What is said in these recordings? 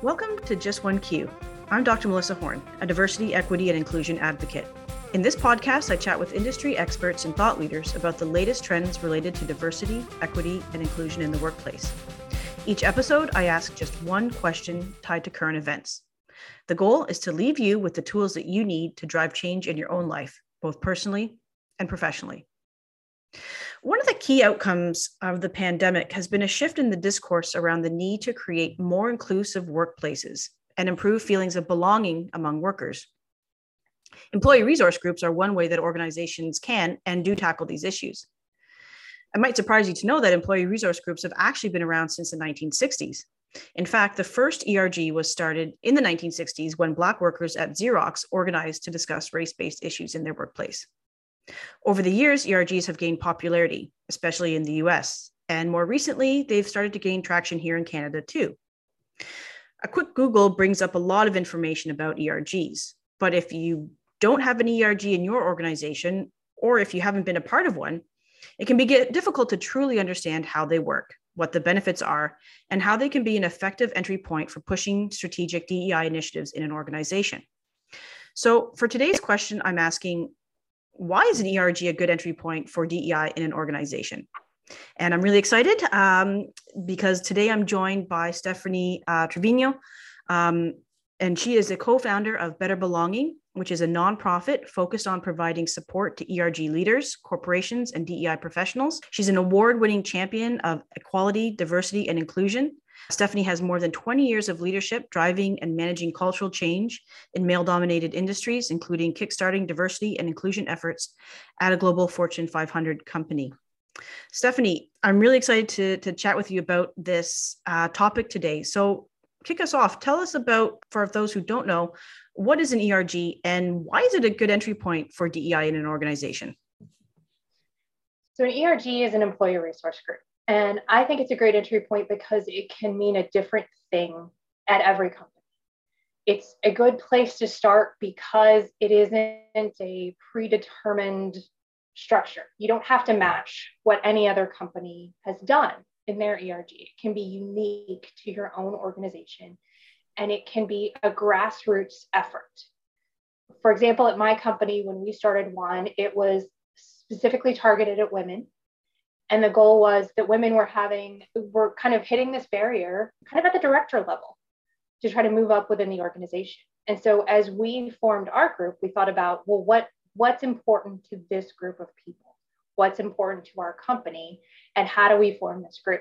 Welcome to Just One Q. I'm Dr. Melissa Horn, a diversity, equity, and inclusion advocate. In this podcast, I chat with industry experts and thought leaders about the latest trends related to diversity, equity, and inclusion in the workplace. Each episode, I ask just one question tied to current events. The goal is to leave you with the tools that you need to drive change in your own life, both personally and professionally. One of the key outcomes of the pandemic has been a shift in the discourse around the need to create more inclusive workplaces and improve feelings of belonging among workers. Employee resource groups are one way that organizations can and do tackle these issues. It might surprise you to know that employee resource groups have actually been around since the 1960s. In fact, the first ERG was started in the 1960s when Black workers at Xerox organized to discuss race-based issues in their workplace. Over the years, ERGs have gained popularity, especially in the US, and more recently, they've started to gain traction here in Canada too. A quick Google brings up a lot of information about ERGs, but if you don't have an ERG in your organization, or if you haven't been a part of one, it can be difficult to truly understand how they work, what the benefits are, and how they can be an effective entry point for pushing strategic DEI initiatives in an organization. So for today's question, I'm asking, why is an ERG a good entry point for DEI in an organization? And I'm really excited because today I'm joined by Stephanie Trevino, and she is the co-founder of Better Belonging, which is a nonprofit focused on providing support to ERG leaders, corporations, and DEI professionals. She's an award-winning champion of equality, diversity, and inclusion. Stephanie has more than 20 years of leadership driving and managing cultural change in male-dominated industries, including kickstarting diversity and inclusion efforts at a global Fortune 500 company. Stephanie, I'm really excited to chat with you about this topic today. So kick us off. Tell us about, for those who don't know, what is an ERG and why is it a good entry point for DEI in an organization? So an ERG is an employee resource group. And I think it's a great entry point because it can mean a different thing at every company. It's a good place to start because it isn't a predetermined structure. You don't have to match what any other company has done in their ERG. It can be unique to your own organization, and it can be a grassroots effort. For example, at my company, when we started one, it was specifically targeted at women. And the goal was that women were kind of hitting this barrier kind of at the director level to try to move up within the organization. And so as we formed our group, we thought about, well, what's important to this group of people? What's important to our company? And how do we form this group?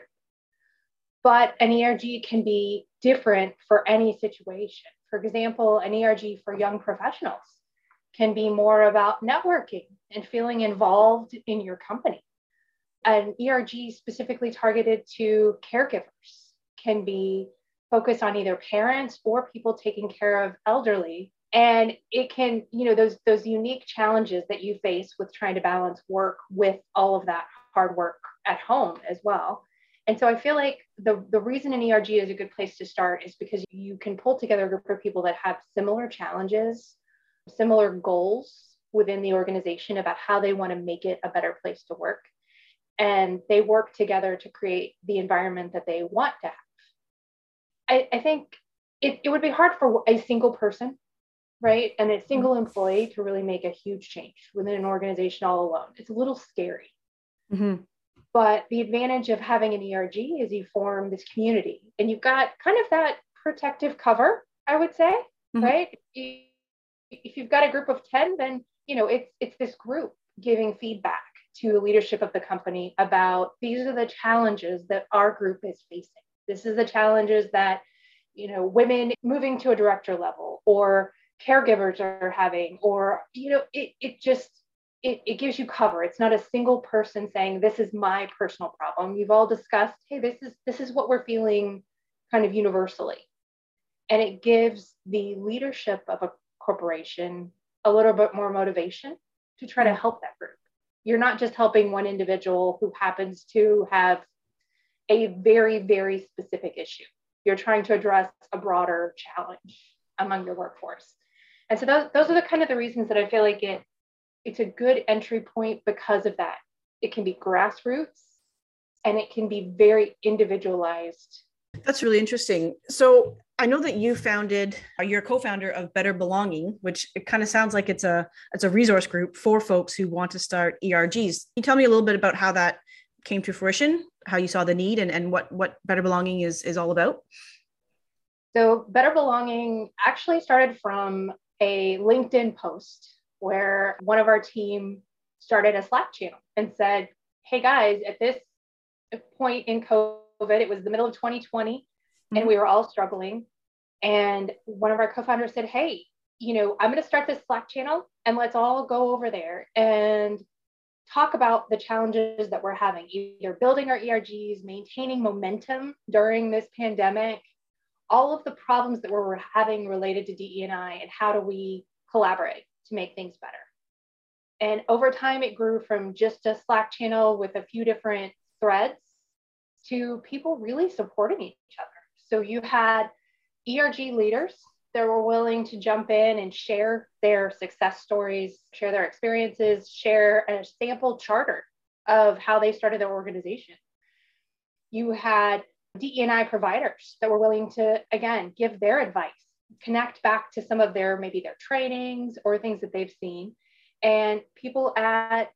But an ERG can be different for any situation. For example, an ERG for young professionals can be more about networking and feeling involved in your company. An ERG specifically targeted to caregivers can be focused on either parents or people taking care of elderly. And it can, those unique challenges that you face with trying to balance work with all of that hard work at home as well. And so I feel like the reason an ERG is a good place to start is because you can pull together a group of people that have similar challenges, similar goals within the organization about how they want to make it a better place to work. And they work together to create the environment that they want to have. I think it would be hard for a single person, right? And a single employee to really make a huge change within an organization all alone. It's a little scary. Mm-hmm. But the advantage of having an ERG is you form this community and you've got kind of that protective cover, I would say, mm-hmm. right? If you've got a group of 10, then, it's this group giving feedback to the leadership of the company about these are the challenges that our group is facing. This is the challenges that, women moving to a director level or caregivers are having, or, it gives you cover. It's not a single person saying, this is my personal problem. You've all discussed, hey, this is what we're feeling kind of universally. And it gives the leadership of a corporation a little bit more motivation to try to help that group. You're not just helping one individual who happens to have a very, very specific issue. You're trying to address a broader challenge among your workforce. And so those are the kind of the reasons that I feel like it's a good entry point because of that. It can be grassroots and it can be very individualized. That's really interesting. So I know that you founded, or you're a co-founder of Better Belonging, which it kind of sounds like it's a resource group for folks who want to start ERGs. Can you tell me a little bit about how that came to fruition, how you saw the need, and what Better Belonging is all about? So Better Belonging actually started from a LinkedIn post where one of our team started a Slack channel and said, hey guys, at this point in COVID, it was the middle of 2020, and we were all struggling. And one of our co-founders said, hey, you know, I'm going to start this Slack channel and let's all go over there and talk about the challenges that we're having, either building our ERGs, maintaining momentum during this pandemic, all of the problems that we're having related to DE&I, and how do we collaborate to make things better. And over time, it grew from just a Slack channel with a few different threads to people really supporting each other. So you had ERG leaders that were willing to jump in and share their success stories, share their experiences, share a sample charter of how they started their organization. You had DE&I providers that were willing to, again, give their advice, connect back to some of their, maybe their trainings or things that they've seen. And people at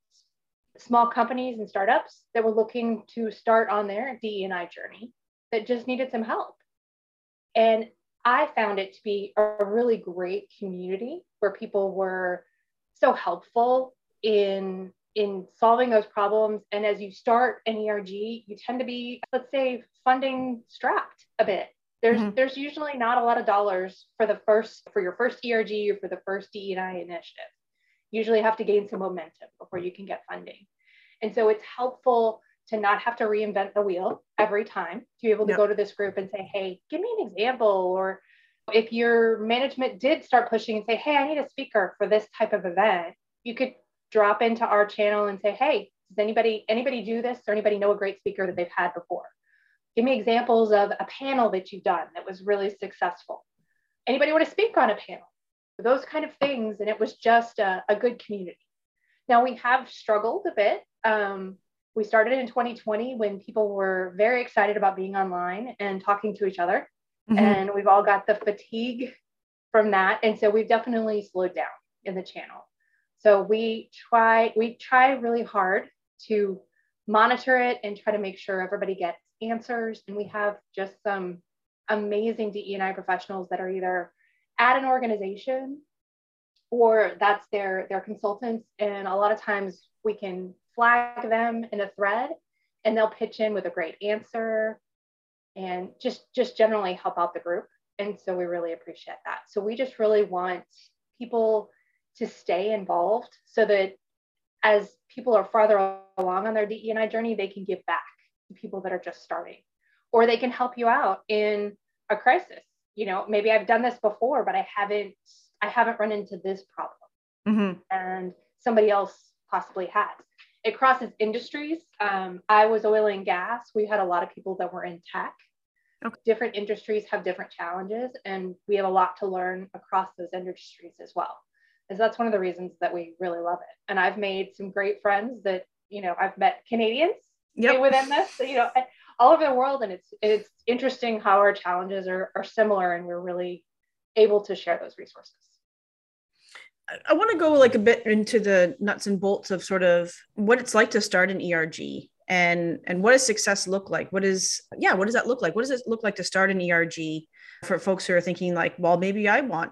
small companies and startups that were looking to start on their DE&I journey that just needed some help. And I found it to be a really great community where people were so helpful in solving those problems. And as you start an ERG, you tend to be, let's say, funding strapped a bit. There's usually not a lot of dollars for your first ERG or for the first DE&I initiative. You usually have to gain some momentum before you can get funding. And so it's helpful to not have to reinvent the wheel every time, to be able to go to this group and say, hey, give me an example. Or if your management did start pushing and say, hey, I need a speaker for this type of event, you could drop into our channel and say, hey, does anybody do this? Or anybody know a great speaker that they've had before? Give me examples of a panel that you've done that was really successful. Anybody want to speak on a panel? Those kind of things. And it was just a good community. Now we have struggled a bit. We started in 2020 when people were very excited about being online and talking to each other. And we've all got the fatigue from that. And so we've definitely slowed down in the channel. So we try really hard to monitor it and try to make sure everybody gets answers. And we have just some amazing DE&I professionals that are either at an organization or that's their consultants. And a lot of times we can flag them in a thread and they'll pitch in with a great answer and just generally help out the group. And so we really appreciate that. So we just really want people to stay involved so that as people are farther along on their DE&I journey, they can give back to people that are just starting, or they can help you out in a crisis. You know, maybe I've done this before, but I haven't run into this problem and somebody else possibly has. It crosses industries. I was oil and gas. We had a lot of people that were in tech. Okay. Different industries have different challenges, and we have a lot to learn across those industries as well. And so that's one of the reasons that we really love it. And I've made some great friends that, you know, I've met Canadians within this, so, you know, all over the world. And it's interesting how our challenges are similar, and we're really able to share those resources. I want to go like a bit into the nuts and bolts of sort of what it's like to start an ERG and what does success look like? What does that look like? What does it look like to start an ERG for folks who are thinking like, well, maybe I want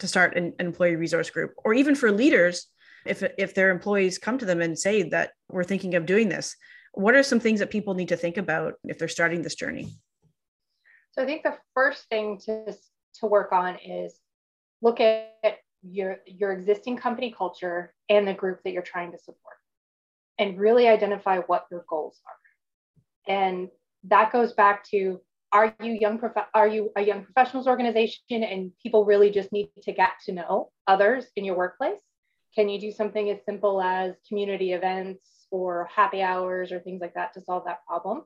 to start an employee resource group, or even for leaders, if their employees come to them and say that we're thinking of doing this, what are some things that people need to think about if they're starting this journey? So I think the first thing to work on is look at your existing company culture and the group that you're trying to support, and really identify what your goals are. And that goes back to, are you a young professionals organization and people really just need to get to know others in your workplace? Can you do something as simple as community events or happy hours or things like that to solve that problem?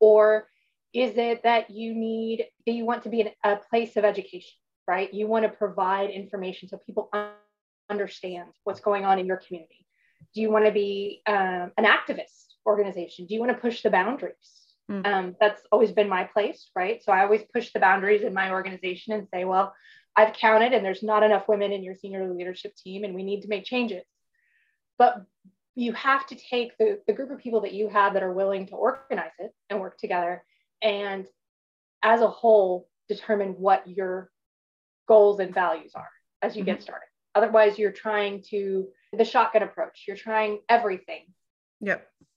Or is it that you want to be a place of education? Right? You want to provide information so people understand what's going on in your community. Do you want to be an activist organization? Do you want to push the boundaries? Mm-hmm. That's always been my place, right? So I always push the boundaries in my organization and say, well, I've counted and there's not enough women in your senior leadership team and we need to make changes. But you have to take the group of people that you have that are willing to organize it and work together, and as a whole, determine what your goals and values are as you mm-hmm. get started. Otherwise, you're trying to the shotgun approach. You're trying everything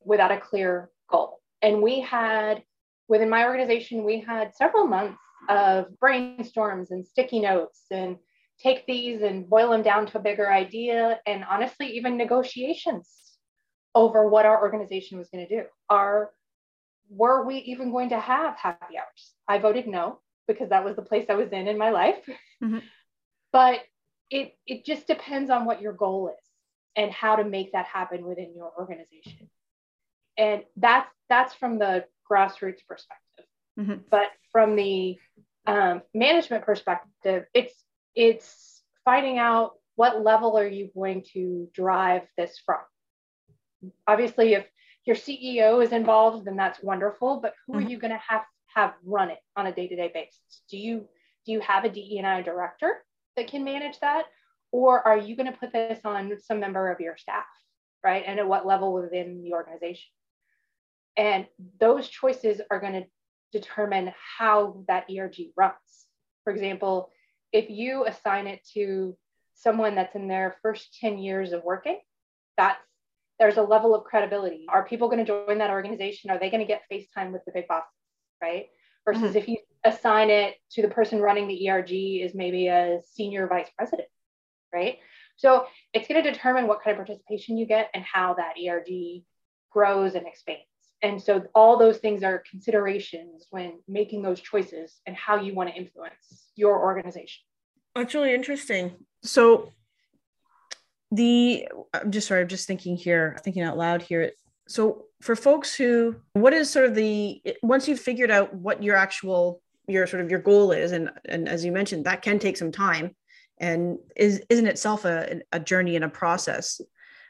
without a clear goal. And we had, within my organization, we had several months of brainstorms and sticky notes and take these and boil them down to a bigger idea. And honestly, even negotiations over what our organization was going to do. Were we even going to have happy hours? I voted no, because that was the place I was in my life. Mm-hmm. But it just depends on what your goal is and how to make that happen within your organization. And that's from the grassroots perspective. Mm-hmm. But from the management perspective, it's finding out what level are you going to drive this from. Obviously, if your CEO is involved, then that's wonderful, but who mm-hmm. are you going to have run it on a day-to-day basis? Do you have a DE&I director that can manage that? Or are you going to put this on some member of your staff, right? And at what level within the organization? And those choices are going to determine how that ERG runs. For example, if you assign it to someone that's in their first 10 years of working, there's a level of credibility. Are people going to join that organization? Are they going to get face time with the big bosses, right? Versus mm-hmm. if you assign it to the person running the ERG is maybe a senior vice president, right? So it's going to determine what kind of participation you get and how that ERG grows and expands. And so all those things are considerations when making those choices and how you want to influence your organization. That's really interesting. So I'm just thinking out loud here. So for folks what is sort of once you've figured out what your actual, your goal is, and as you mentioned, that can take some time and is in itself a journey and a process.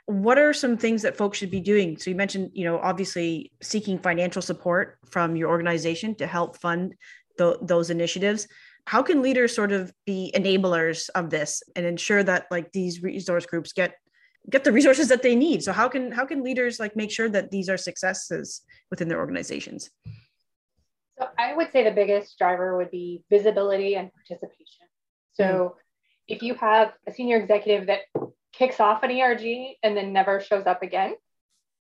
What are some things that folks should be doing? So you mentioned, obviously seeking financial support from your organization to help fund those initiatives. How can leaders sort of be enablers of this and ensure that these resource groups get the resources that they need? So how can leaders make sure that these are successes within their organizations? So I would say the biggest driver would be visibility and participation. So if you have a senior executive that kicks off an ERG and then never shows up again,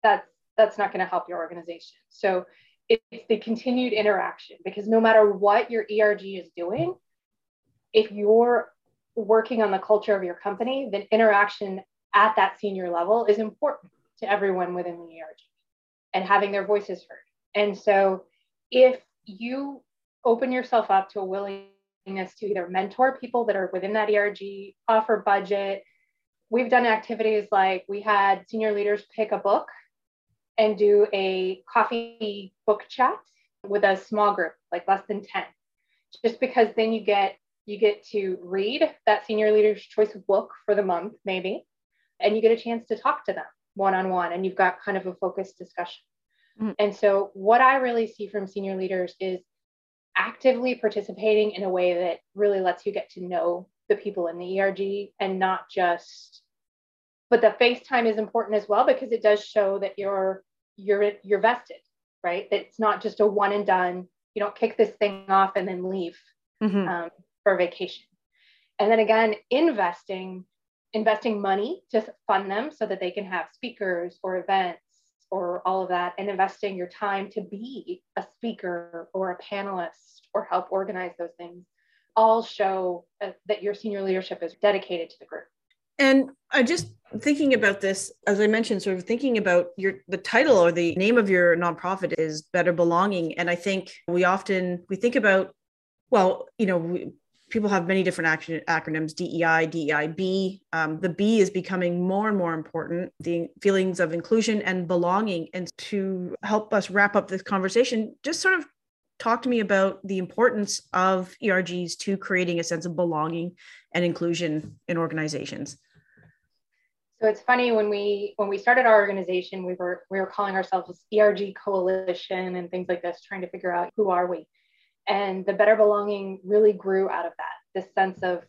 that's not going to help your organization. So it's the continued interaction, because no matter what your ERG is doing, if you're working on the culture of your company, then interaction at that senior level is important to everyone within the ERG and having their voices heard. And so if you open yourself up to a willingness to either mentor people that are within that ERG, offer budget. We've done activities like we had senior leaders pick a book and do a coffee book chat with a small group, less than 10, just because then you get to read that senior leader's choice of book for the month, maybe, and you get a chance to talk to them one-on-one, and you've got kind of a focused discussion. Mm-hmm. And so what I really see from senior leaders is actively participating in a way that really lets you get to know the people in the ERG and not just, but the FaceTime is important as well, because it does show that you're vested, right? That it's not just a one and done, you don't kick this thing off and then leave mm-hmm. For vacation. And then again, investing money to fund them so that they can have speakers or events or all of that, and investing your time to be a speaker or a panelist or help organize those things, all show that your senior leadership is dedicated to the group. And I'm just thinking about this, as I mentioned, sort of thinking about the title or the name of your nonprofit is Better Belonging. And I think we think about, people have many different acronyms, DEI, DEIB. The B is becoming more and more important, the feelings of inclusion and belonging. And to help us wrap up this conversation, just sort of talk to me about the importance of ERGs to creating a sense of belonging and inclusion in organizations. So it's funny, when we started our organization, we were calling ourselves ERG Coalition and things like this, trying to figure out who are we. And the Better Belonging really grew out of that, this sense of,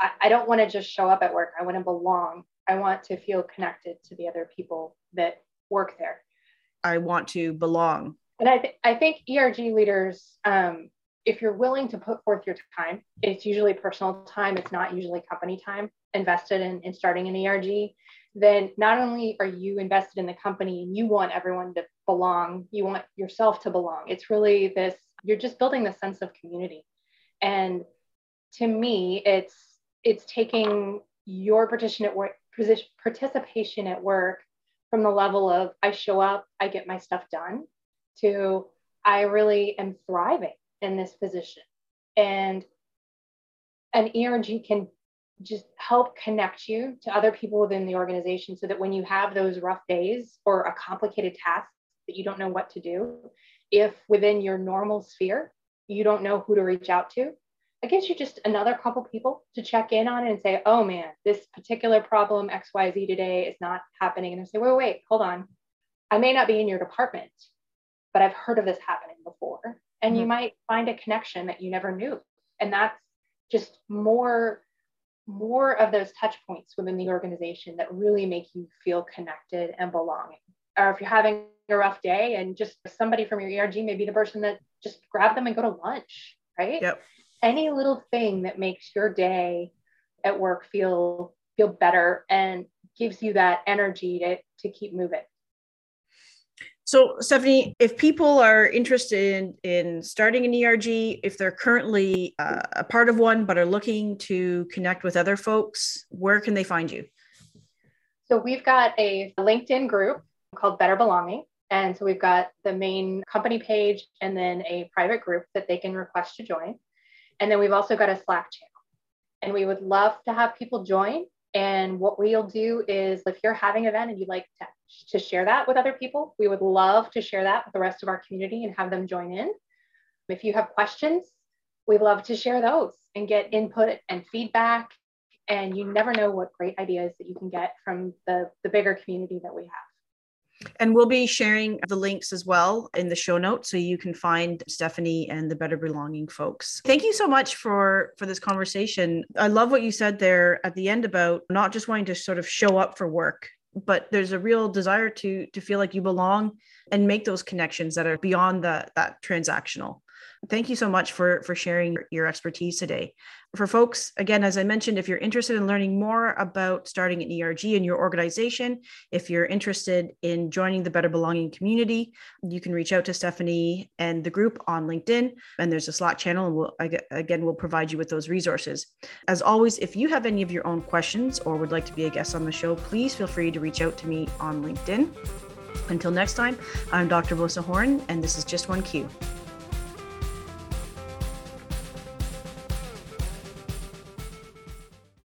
I don't want to just show up at work. I want to belong. I want to feel connected to the other people that work there. I want to belong. And I think ERG leaders, if you're willing to put forth your time, it's usually personal time. It's not usually company time invested in starting an ERG. Then not only are you invested in the company and you want everyone to belong, you want yourself to belong. It's really this, you're just building the sense of community. And to me, it's taking your participation at work from the level of I show up, I get my stuff done, to I really am thriving in this position. And an ERG can just help connect you to other people within the organization so that when you have those rough days or a complicated task that you don't know what to do, if within your normal sphere, you don't know who to reach out to, I guess you just another couple people to check in on and say, oh man, this particular problem XYZ today is not happening. And they say, wait, hold on. I may not be in your department, but I've heard of this happening before. And you might find a connection that you never knew. And that's just more of those touch points within the organization that really make you feel connected and belonging. Or if you're having a rough day and just somebody from your ERG may be the person that just grab them and go to lunch, right? Yep. Any little thing that makes your day at work feel better and gives you that energy to keep moving. So Stephanie, if people are interested in starting an ERG, if they're currently a part of one, but are looking to connect with other folks, where can they find you? So we've got a LinkedIn group called Better Belonging. And so we've got the main company page and then a private group that they can request to join. And then we've also got a Slack channel. And we would love to have people join. And what we'll do is if you're having an event and you'd like to share that with other people, we would love to share that with the rest of our community and have them join in. If you have questions, we'd love to share those and get input and feedback. And you never know what great ideas that you can get from the bigger community that we have. And we'll be sharing the links as well in the show notes so you can find Stephanie and the Better Belonging folks. Thank you so much for this conversation. I love what you said there at the end about not just wanting to sort of show up for work, but there's a real desire to feel like you belong and make those connections that are beyond that transactional. Thank you so much for sharing your expertise today. For folks, again, as I mentioned, if you're interested in learning more about starting an ERG in your organization, if you're interested in joining the Better Belonging community, you can reach out to Stephanie and the group on LinkedIn, and there's a Slack channel, and we'll provide you with those resources. As always, if you have any of your own questions or would like to be a guest on the show, please feel free to reach out to me on LinkedIn. Until next time, I'm Dr. Melissa Horn, and this is Just One Q.